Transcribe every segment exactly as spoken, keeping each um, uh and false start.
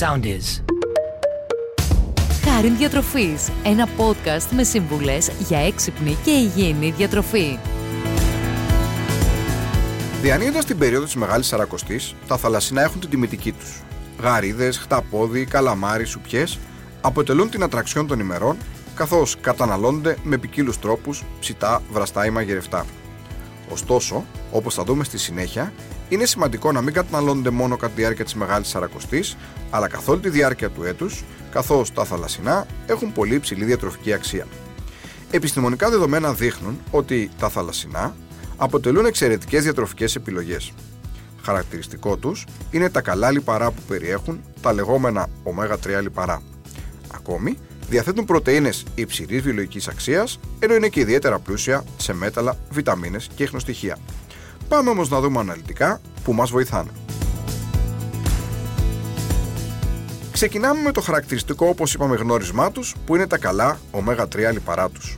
sound is. Χάριν Διατροφής, ένα podcast με συμβουλές για έξυπνη και υγιεινή διατροφή. Διανύοντας την περίοδο της Μεγάλης Σαρακοστής, τα θαλασσινά έχουν την τιμητική τους. Γαρίδες, χταπόδι, καλαμάρι, σουπιές αποτελούν την ατραξιόν των ημερών, καθώς καταναλώνονται με ποικίλους τρόπους, ψητά, βραστά ή μαγειρευτά. Ωστόσο, όπως θα δούμε στη συνέχεια, είναι σημαντικό να μην καταναλώνονται μόνο κατά τη διάρκεια της Μεγάλης Σαρακοστής, αλλά καθ' όλη τη διάρκεια του έτους, καθώς τα θαλασσινά έχουν πολύ υψηλή διατροφική αξία. Επιστημονικά δεδομένα δείχνουν ότι τα θαλασσινά αποτελούν εξαιρετικές διατροφικές επιλογές. Χαρακτηριστικό τους είναι τα καλά λιπαρά που περιέχουν, τα λεγόμενα ωμέγα τρία λιπαρά. Ακόμη, διαθέτουν πρωτεΐνες υψηλής βιολογικής αξίας, ενώ είναι και ιδιαίτερα πλούσια σε μέταλλα, βιταμίνες και ιχνοστοιχεία. Πάμε όμως να δούμε αναλυτικά που μας βοηθάνε. Ξεκινάμε με το χαρακτηριστικό, όπως είπαμε, γνώρισμά τους, που είναι τα καλά ωμέγα τρία λιπαρά τους.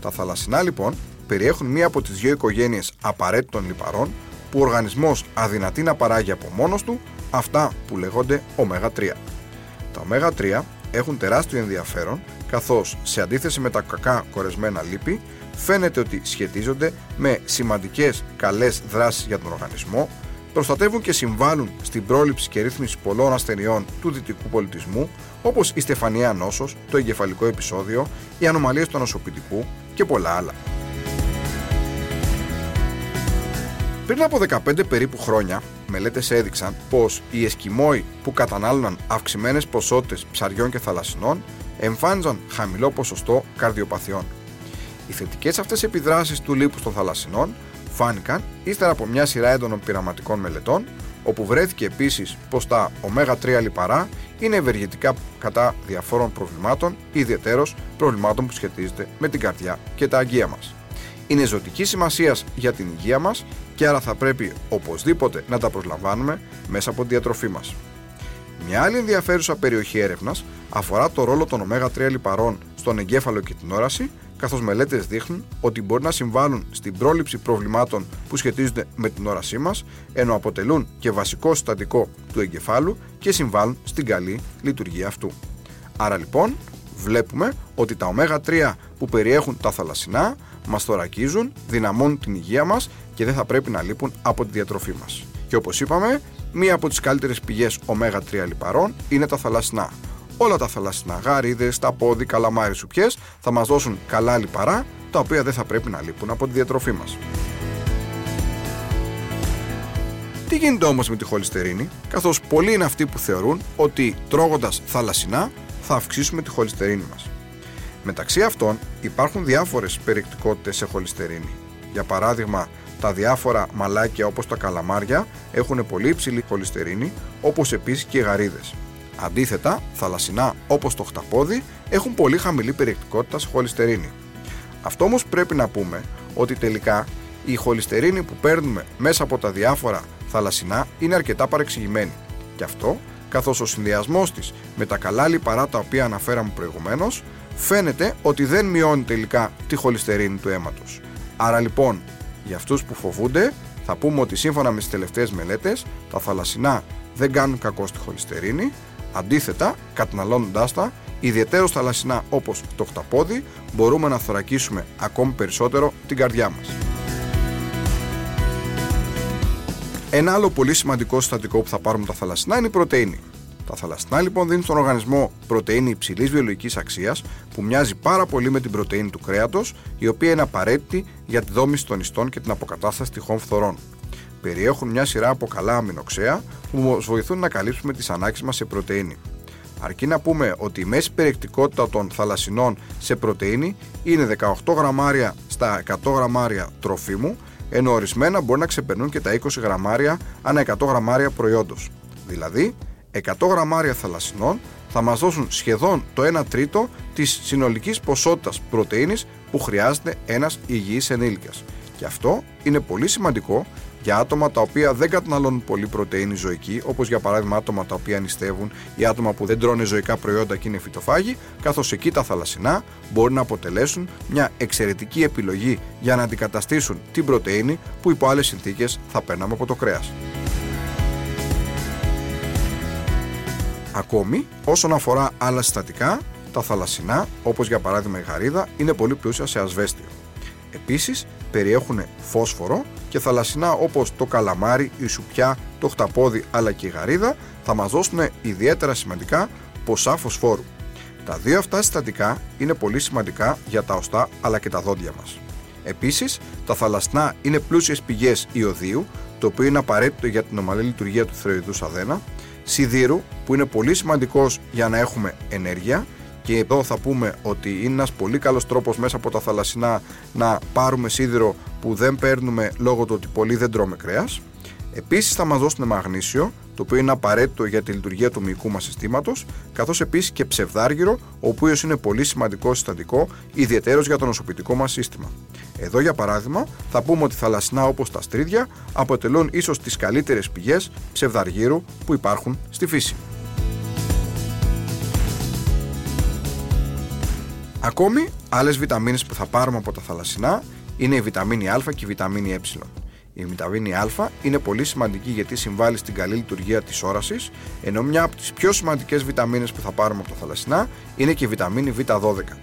Τα θαλασσινά λοιπόν περιέχουν μία από τις δύο οικογένειες απαραίτητων λιπαρών που ο οργανισμός αδυνατεί να παράγει από μόνος του, αυτά που λέγονται ωμέγα τρία. Τα ωμέγα τρία έχουν τεράστιο ενδιαφέρον, καθώς σε αντίθεση με τα κακά κορεσμένα λίπη, φαίνεται ότι σχετίζονται με σημαντικές καλές δράσεις για τον οργανισμό, προστατεύουν και συμβάλλουν στην πρόληψη και ρύθμιση πολλών ασθενειών του δυτικού πολιτισμού, όπως η στεφανιαία νόσος, το εγκεφαλικό επεισόδιο, οι ανομαλίες του ανοσοποιητικού και πολλά άλλα. Πριν από δεκαπέντε περίπου χρόνια, μελέτες έδειξαν πως οι Εσκιμόοι που κατανάλωναν αυξημένες ποσότητες ψαριών και θαλασσινών εμφάνιζαν χαμηλό ποσοστό καρδιοπαθειών. Οι θετικές αυτές επιδράσεις του λίπους των θαλασσινών φάνηκαν ύστερα από μια σειρά έντονων πειραματικών μελετών, όπου βρέθηκε επίσης πως τα ωμέγα τρία λιπαρά είναι ευεργετικά κατά διαφόρων προβλημάτων, ιδιαιτέρως προβλημάτων που σχετίζονται με την καρδιά και τα αγκία μας. Είναι ζωτικής σημασίας για την υγεία μας και άρα θα πρέπει οπωσδήποτε να τα προσλαμβάνουμε μέσα από τη διατροφή μας. Μια άλλη ενδιαφέρουσα περιοχή έρευνας αφορά το ρόλο των ωμέγα τρία λιπαρών στον εγκέφαλο και την όραση, καθώς μελέτες δείχνουν ότι μπορεί να συμβάλλουν στην πρόληψη προβλημάτων που σχετίζονται με την όρασή μας, ενώ αποτελούν και βασικό συστατικό του εγκεφάλου και συμβάλλουν στην καλή λειτουργία αυτού. Άρα λοιπόν, βλέπουμε ότι τα ωμέγα τρία που περιέχουν τα θαλασσινά μας θωρακίζουν, δυναμώνουν την υγεία μας και δεν θα πρέπει να λείπουν από τη διατροφή μας. Και όπως είπαμε, μία από τις καλύτερες πηγές ωμέγα τρία λιπαρών είναι τα θαλασσινά. Όλα τα θαλασσινά, γαρίδες, ταπόδι, καλαμάρι, σουπιές, θα μας δώσουν καλά λιπαρά, τα οποία δεν θα πρέπει να λείπουν από τη διατροφή μας. Τι γίνεται όμως με τη χολυστερίνη, καθώς πολλοί είναι αυτοί που θεωρούν ότι τρώγοντας θαλασσινά θα αυξήσουμε τη χολυστερίνη μας. Μεταξύ αυτών υπάρχουν διάφορες περιεκτικότητες σε χολυστερίνη. Για παράδειγμα, τα διάφορα μαλάκια όπως τα καλαμάρια έχουν πολύ υψηλή χολυστερίνη, όπως επίσης και οι γαρίδες. Αντίθετα, θαλασσινά όπως το χταπόδι έχουν πολύ χαμηλή περιεκτικότητα σε χολυστερίνη. Αυτό όμως πρέπει να πούμε ότι τελικά η χολυστερίνη που παίρνουμε μέσα από τα διάφορα θαλασσινά είναι αρκετά παρεξηγημένη. Και αυτό καθώς ο συνδυασμός της με τα καλά λιπαρά τα οποία αναφέραμε προηγουμένως φαίνεται ότι δεν μειώνει τελικά τη χολυστερίνη του αίματος. Άρα λοιπόν, για αυτούς που φοβούνται, θα πούμε ότι σύμφωνα με τις τελευταίες μελέτες, τα θαλασσινά δεν κάνουν κακό στη χολυστερίνη. Αντίθετα, καταναλώνοντάς τα, ιδιαιτέρως θαλασσινά όπως το χταπόδι, μπορούμε να θωρακίσουμε ακόμη περισσότερο την καρδιά μας. Ένα άλλο πολύ σημαντικό συστατικό που θα πάρουμε τα θαλασσινά είναι η πρωτεΐνη. Τα θαλασσινά λοιπόν δίνουν στον οργανισμό πρωτεΐνη υψηλής βιολογικής αξίας που μοιάζει πάρα πολύ με την πρωτεΐνη του κρέατος, η οποία είναι απαραίτητη για τη δόμηση των ιστών και την αποκατάσταση τυχών φθορών. Περιέχουν μια σειρά από καλά αμινοξέα που μας βοηθούν να καλύψουμε τις ανάγκες μας σε πρωτεΐνη. Αρκεί να πούμε ότι η μέση περιεκτικότητα των θαλασσινών σε πρωτεΐνη είναι δεκαοκτώ γραμμάρια στα εκατό γραμμάρια τροφίμου, ενώ ορισμένα μπορεί να ξεπερνούν και τα είκοσι γραμμάρια ανά εκατό γραμμάρια προϊόντος. Δηλαδή, εκατό γραμμάρια θαλασσινών θα μας δώσουν σχεδόν το ένα τρίτο της συνολικής ποσότητας πρωτεΐνης που χρειάζεται ένας υγιής ενήλικας. Και αυτό είναι πολύ σημαντικό για άτομα τα οποία δεν καταναλώνουν πολύ πρωτεΐνη ζωική, όπως για παράδειγμα άτομα τα οποία νηστεύουν ή άτομα που δεν τρώνε ζωικά προϊόντα και είναι φυτοφάγοι, καθώς εκεί τα θαλασσινά μπορούν να αποτελέσουν μια εξαιρετική επιλογή για να αντικαταστήσουν την πρωτεΐνη που υπό άλλες συνθήκες θα παίρναμε από το κρέας. Ακόμη, όσον αφορά άλλα συστατικά, τα θαλασσινά, όπως για παράδειγμα η γαρίδα, είναι πολύ πλούσια σε ασβέστιο. Επίσης, περιέχουν φόσφορο και θαλασσινά όπως το καλαμάρι, η σουπιά, το χταπόδι αλλά και η γαρίδα θα μας δώσουν ιδιαίτερα σημαντικά ποσά φωσφόρου. Τα δύο αυτά συστατικά είναι πολύ σημαντικά για τα οστά αλλά και τα δόντια μας. Επίσης, τα θαλασσινά είναι πλούσιες πηγές ιωδίου, το οποίο είναι απαραίτητο για την ομαλή λειτουργία του θηροειδούς αδένα, σιδήρου που είναι πολύ σημαντικός για να έχουμε ενέργεια, και εδώ θα πούμε ότι είναι ένας πολύ καλός τρόπος μέσα από τα θαλασσινά να πάρουμε σίδηρο που δεν παίρνουμε λόγω του ότι πολύ δεν τρώμε κρέας. Επίσης θα μας δώσουν μαγνήσιο, το οποίο είναι απαραίτητο για τη λειτουργία του μυϊκού μας συστήματος, καθώς επίσης και ψευδάργυρο, ο οποίος είναι πολύ σημαντικό συστατικό, ιδιαιτέρως για το νοσοποιητικό μας σύστημα. Εδώ για παράδειγμα θα πούμε ότι θαλασσινά όπως τα στρίδια αποτελούν ίσως τις καλύτερες πηγές ψευδαργύρου που υπάρχουν στη φύση. Ακόμη, άλλες βιταμίνες που θα πάρουμε από τα θαλασσινά είναι η βιταμίνη Α και η βιταμίνη Ε. Η βιταμίνη Α είναι πολύ σημαντική γιατί συμβάλλει στην καλή λειτουργία της όρασης, ενώ μια από τις πιο σημαντικές βιταμίνες που θα πάρουμε από τα θαλασσινά είναι και η βιταμίνη Β δώδεκα.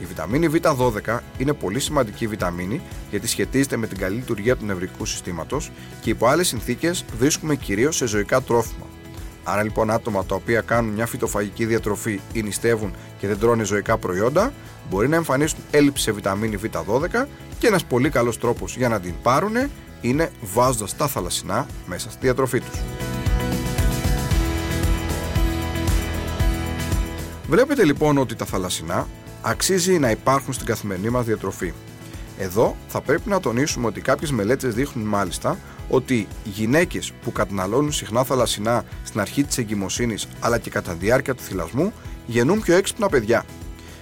Η βιταμίνη Β δώδεκα είναι πολύ σημαντική βιταμίνη γιατί σχετίζεται με την καλή λειτουργία του νευρικού συστήματος και υπό άλλες συνθήκες βρίσκουμε κυρίως σε ζωικά τρόφιμα. Άρα λοιπόν άτομα τα οποία κάνουν μια φυτοφαγική διατροφή ή νηστεύουν και δεν τρώνε ζωικά προϊόντα μπορεί να εμφανίσουν έλλειψη σε βιταμίνη Β δώδεκα και ένας πολύ καλός τρόπος για να την πάρουν είναι βάζοντας τα θαλασσινά μέσα στη διατροφή τους. Βλέπετε λοιπόν ότι τα θαλασσινά αξίζει να υπάρχουν στην καθημερινή μας διατροφή. Εδώ θα πρέπει να τονίσουμε ότι κάποιες μελέτες δείχνουν μάλιστα ότι γυναίκες που καταναλώνουν συχνά θαλασσινά στην αρχή της εγκυμοσύνης αλλά και κατά διάρκεια του θυλασμού γεννούν πιο έξυπνα παιδιά.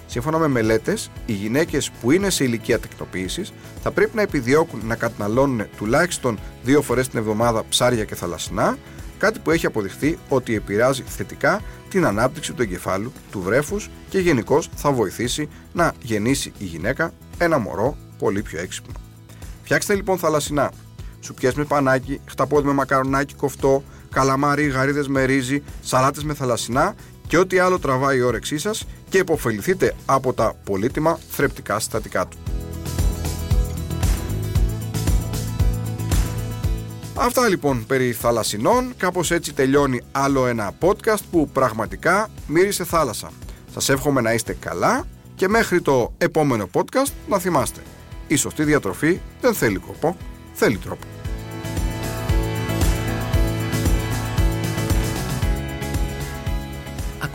Σύμφωνα με μελέτες, οι γυναίκες που είναι σε ηλικία τεκνοποίησης θα πρέπει να επιδιώκουν να καταναλώνουν τουλάχιστον δύο φορές την εβδομάδα ψάρια και θαλασσινά, κάτι που έχει αποδειχθεί ότι επηρεάζει θετικά την ανάπτυξη του εγκεφάλου, του βρέφους και γενικώς θα βοηθήσει να γεννήσει η γυναίκα ένα μωρό πολύ πιο έξυπνο. Φτιάξτε λοιπόν θαλασσινά. Σουπιές με πανάκι, χταπόδι με μακαρονάκι κοφτό, καλαμάρι, γαρίδες με ρύζι, σαλάτες με θαλασσινά και ό,τι άλλο τραβάει η όρεξή σας και υποφεληθείτε από τα πολύτιμα θρεπτικά συστατικά του. Αυτά λοιπόν περί θαλασσινών, κάπως έτσι τελειώνει άλλο ένα podcast που πραγματικά μύρισε θάλασσα. Σας εύχομαι να είστε καλά και μέχρι το επόμενο podcast να θυμάστε, η σωστή διατροφή δεν θέλει κόπο, θέλει τρόπο.